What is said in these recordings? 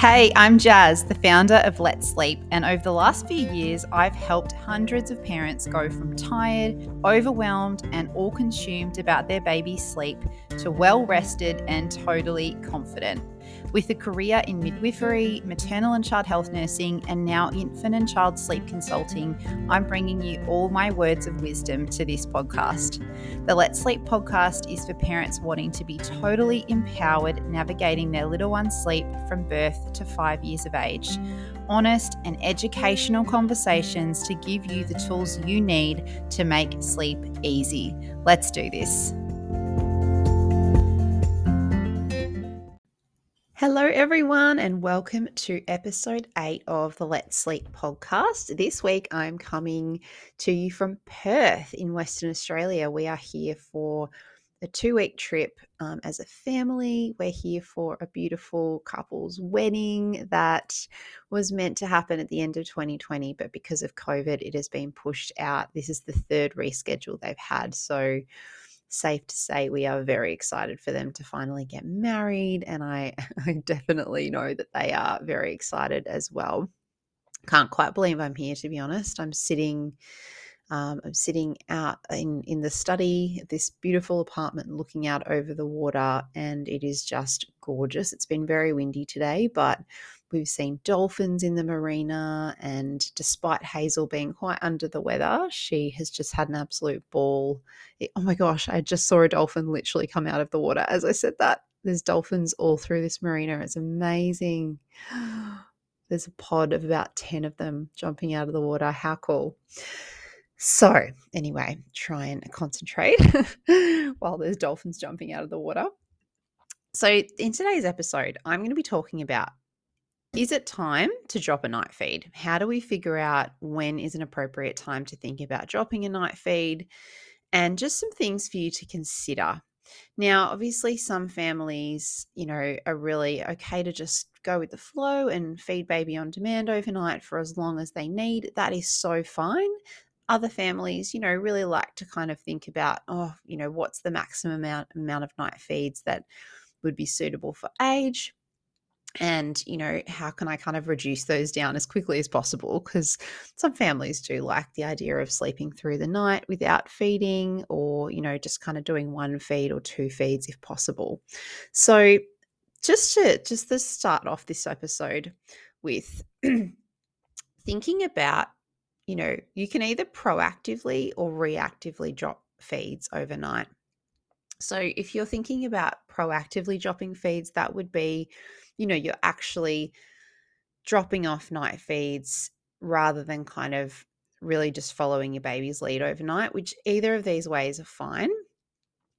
Hey, I'm Jazz, the founder of Let's Sleep, and over the last few years, I've helped hundreds of parents go from tired, overwhelmed, and all-consumed about their baby's sleep to well-rested and totally confident. With a career in midwifery, maternal and child health nursing, and now infant and child sleep consulting, I'm bringing you all my words of wisdom to this podcast. The Let's Sleep podcast is for parents wanting to be totally empowered navigating their little one's sleep from birth to 5 years of age. Honest and educational conversations to give you the tools you need to make sleep easy. Let's do this. Hello everyone and welcome to episode 8 of the Let's Sleep podcast. This week I'm coming to you from Perth in Western Australia. We are here for a 2-week trip as a family. We're here for a beautiful couple's wedding that was meant to happen at the end of 2020, but because of COVID it has been pushed out. This is the third reschedule they've had, so safe to say we are very excited for them to finally get married, and I definitely know that they are very excited as well. Can't quite believe I'm here, to be honest. I'm sitting out in the study, this beautiful apartment, looking out over the water, and it is just gorgeous. It's been very windy today, but we've seen dolphins in the marina, and despite Hazel being quite under the weather, she has just had an absolute ball. Oh my gosh, I just saw a dolphin literally come out of the water as I said that. There's dolphins all through this marina. It's amazing. There's a pod of about 10 of them jumping out of the water. How cool. So anyway, try and concentrate while there's dolphins jumping out of the water. So in today's episode, I'm going to be talking about, is it time to drop a night feed? How do we figure out when is an appropriate time to think about dropping a night feed? And just some things for you to consider. Now, obviously some families, are really okay to just go with the flow and feed baby on demand overnight for as long as they need. That is so fine. Other families, really like to kind of think about, what's the maximum amount of night feeds that would be suitable for age? And, how can I kind of reduce those down as quickly as possible? Because some families do like the idea of sleeping through the night without feeding, or, just kind of doing one feed or two feeds if possible. So just to start off this episode with thinking about, you can either proactively or reactively drop feeds overnight. So if you're thinking about proactively dropping feeds, that would be, you're actually dropping off night feeds rather than kind of really just following your baby's lead overnight, which either of these ways are fine.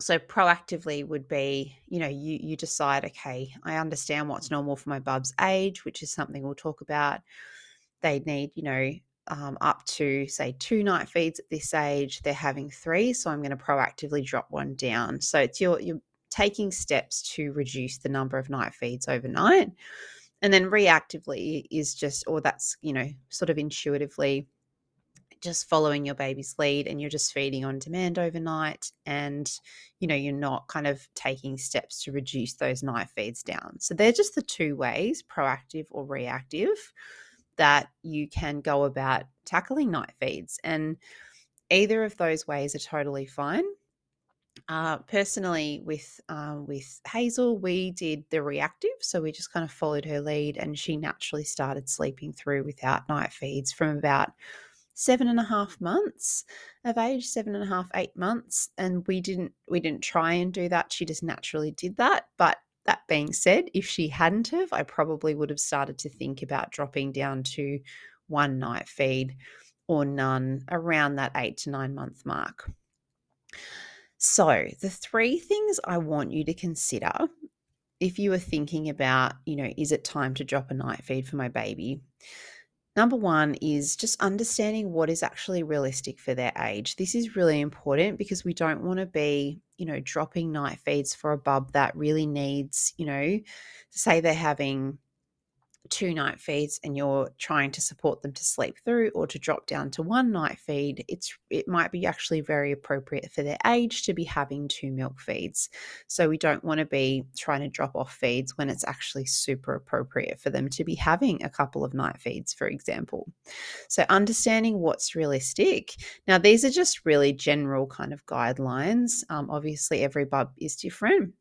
So proactively would be, you decide, okay, I understand what's normal for my bub's age, which is something we'll talk about. They need, up to say 2 night feeds at this age. They're having 3, so I'm going to proactively drop one down. So it's you're taking steps to reduce the number of night feeds overnight. And then reactively is just, or that's, sort of intuitively just following your baby's lead, and you're just feeding on demand overnight, and you're not kind of taking steps to reduce those night feeds down. So they're just the 2 ways, proactive or reactive, that you can go about tackling night feeds, and either of those ways are totally fine. Personally, with Hazel, we did the reactive, so we just kind of followed her lead, and she naturally started sleeping through without night feeds from about 7.5 months of age, 8 months, and we didn't try and do that. She just naturally did that. But that being said, if she hadn't have, I probably would have started to think about dropping down to 1 night feed or none around that 8 to 9 month mark. So the 3 things I want you to consider if you are thinking about, is it time to drop a night feed for my baby? Number 1 is just understanding what is actually realistic for their age. This is really important because we don't want to be, dropping night feeds for a bub that really needs, say they're having two night feeds and you're trying to support them to sleep through or to drop down to one night feed, it might be actually very appropriate for their age to be having two milk feeds. So we don't want to be trying to drop off feeds when it's actually super appropriate for them to be having a couple of night feeds, for example. So understanding what's realistic. Now, these are just really general kind of guidelines. Obviously, every bub is different,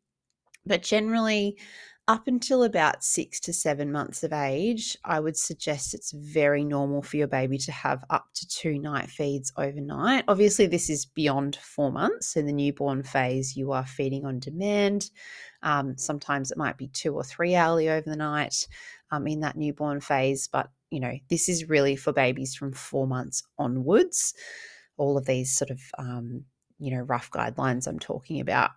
but generally, up until about 6 to 7 months of age, I would suggest it's very normal for your baby to have up to two night feeds overnight. Obviously, this is beyond 4 months. In the newborn phase, you are feeding on demand. Sometimes it might be 2 or 3 hourly over the night in that newborn phase. But, you know, this is really for babies from 4 months onwards, all of these sort of, you know, rough guidelines I'm talking about.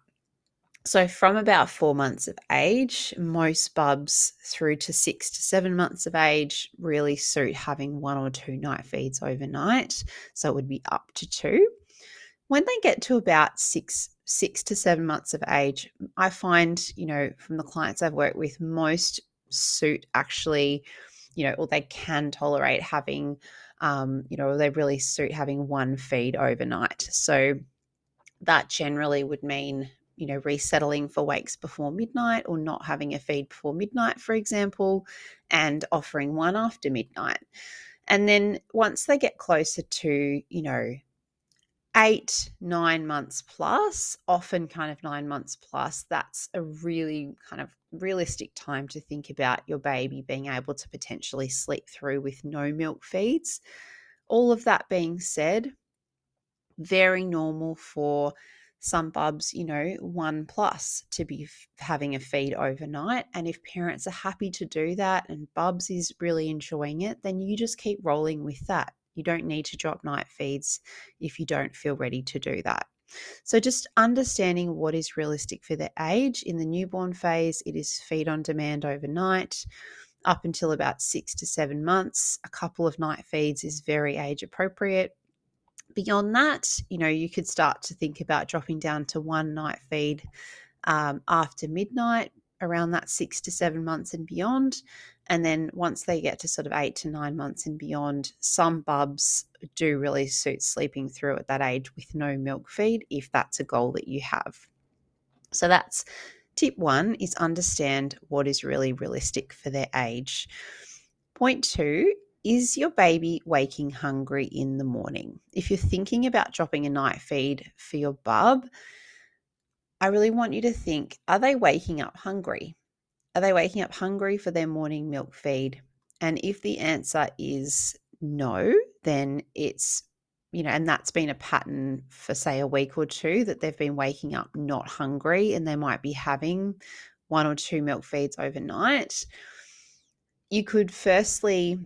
So from about 4 months of age, most bubs through to 6 to 7 months of age really suit having 1 or 2 night feeds overnight. So it would be up to 2. When they get to about six to 7 months of age, I find, you know, from the clients I've worked with, most suit actually, you know, or they can tolerate having, you know, they really suit having 1 feed overnight. So that generally would mean, you know, resettling for wakes before midnight or not having a feed before midnight, for example, and offering 1 after midnight. And then once they get closer to, you know, 8, 9 months plus, often kind of 9 months plus, that's a really kind of realistic time to think about your baby being able to potentially sleep through with no milk feeds. All of that being said, very normal for some bubs, you know, 1+ to be having a feed overnight. And if parents are happy to do that and bubs is really enjoying it, then you just keep rolling with that. You don't need to drop night feeds if you don't feel ready to do that. So just understanding what is realistic for their age. In the newborn phase, it is feed on demand overnight. Up until about 6 to 7 months, a couple of night feeds is very age appropriate. Beyond that, you know, you could start to think about dropping down to 1 night feed after midnight around that 6 to 7 months and beyond. And then once they get to sort of 8 to 9 months and beyond, some bubs do really suit sleeping through at that age with no milk feed if that's a goal that you have. So that's tip 1, is understand what is really realistic for their age. Point 2, is your baby waking hungry in the morning? If you're thinking about dropping a night feed for your bub, I really want you to think, are they waking up hungry? Are they waking up hungry for their morning milk feed? And if the answer is no, then it's, you know, and that's been a pattern for, say, a week or two that they've been waking up not hungry and they might be having 1 or 2 milk feeds overnight. You could firstly,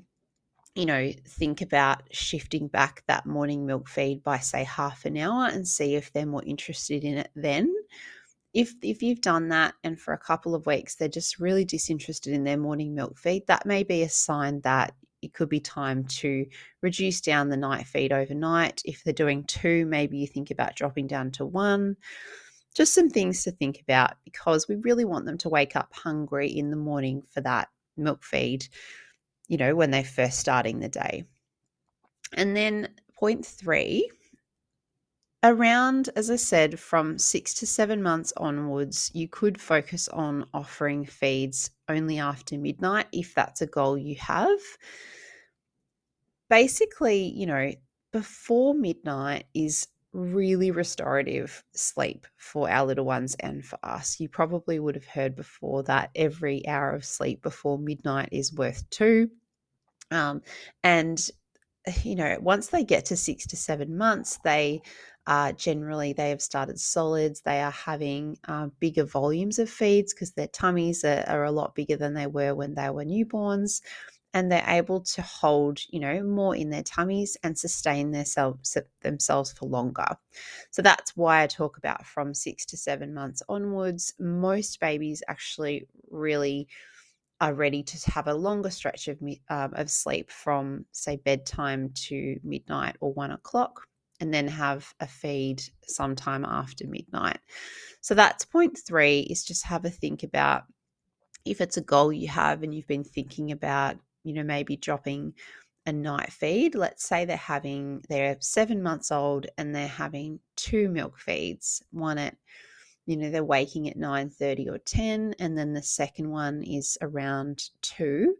you know, think about shifting back that morning milk feed by, say, half an hour and see if they're more interested in it then. If you've done that and for a couple of weeks they're just really disinterested in their morning milk feed, that may be a sign that it could be time to reduce down the night feed overnight. If they're doing 2, maybe you think about dropping down to 1. Just some things to think about, because we really want them to wake up hungry in the morning for that milk feed, you know, when they're first starting the day. And then point 3, around, as I said, from 6 to 7 months onwards, you could focus on offering feeds only after midnight if that's a goal you have. Basically, you know, before midnight is really restorative sleep for our little ones and for us. You probably would have heard before that every hour of sleep before midnight is worth 2. And, you know, once they get to 6 to 7 months, they generally, they have started solids. They are having bigger volumes of feeds because their tummies are a lot bigger than they were when they were newborns. And they're able to hold, you know, more in their tummies and sustain themselves for longer. So that's why I talk about from 6 to 7 months onwards. Most babies actually really are ready to have a longer stretch of sleep from, say, bedtime to midnight or 1 o'clock, and then have a feed sometime after midnight. So that's point 3, is just have a think about, if it's a goal you have and you've been thinking about, you know, maybe dropping a night feed, let's say they're 7 months old and they're having 2 milk feeds, one at, you know, they're waking at 9:30 or 10, and then the second one is around 2.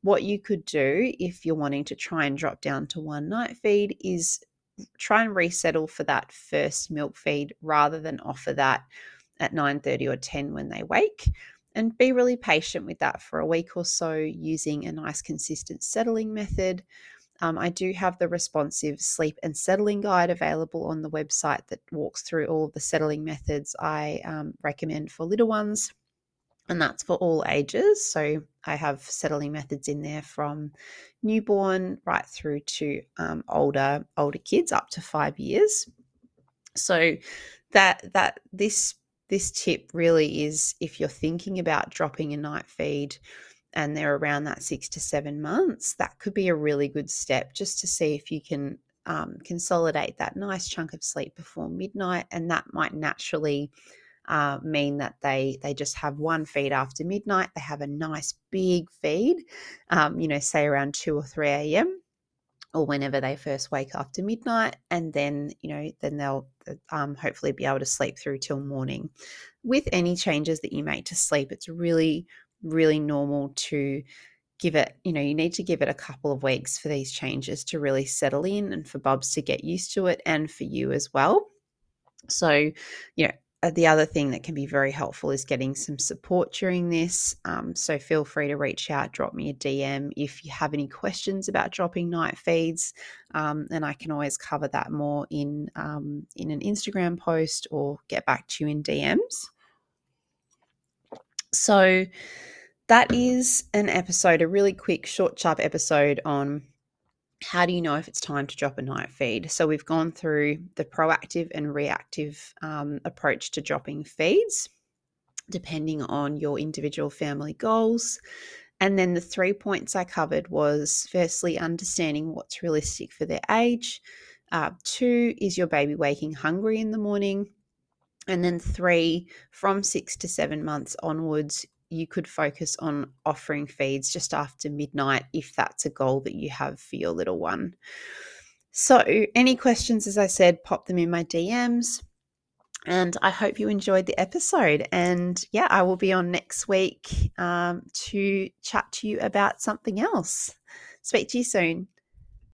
What you could do if you're wanting to try and drop down to one night feed is try and resettle for that first milk feed rather than offer that at 9:30 or 10 when they wake, and be really patient with that for a week or so using a nice consistent settling method. I do have the responsive sleep and settling guide available on the website that walks through all of the settling methods I recommend for little ones, and that's for all ages. So I have settling methods in there from newborn right through to older kids up to 5 years. So this tip really is, if you're thinking about dropping a night feed and they're around that 6 to 7 months, that could be a really good step just to see if you can consolidate that nice chunk of sleep before midnight. And that might naturally mean that they just have one feed after midnight. They have a nice big feed, you know, say around 2 or 3 a.m. or whenever they first wake after midnight, and then, you know, then they'll hopefully be able to sleep through till morning. With any changes that you make to sleep, it's really, really normal to give it, you know, you need to give it a couple of weeks for these changes to really settle in and for Bubs to get used to it, and for you as well. So, you know, the other thing that can be very helpful is getting some support during this. So feel free to reach out, drop me a DM if you have any questions about dropping night feeds, and I can always cover that more in an Instagram post or get back to you in DMs. So that is an episode, a really quick, short, sharp episode on how do you know if it's time to drop a night feed. So we've gone through the proactive and reactive approach to dropping feeds, depending on your individual family goals. And then the 3 points I covered was, firstly, understanding what's realistic for their age. 2 is your baby waking hungry in the morning. And then 3, from 6 to 7 months onwards, you could focus on offering feeds just after midnight if that's a goal that you have for your little one. So any questions, as I said, pop them in my DMs. And I hope you enjoyed the episode. And yeah, I will be on next week to chat to you about something else. Speak to you soon.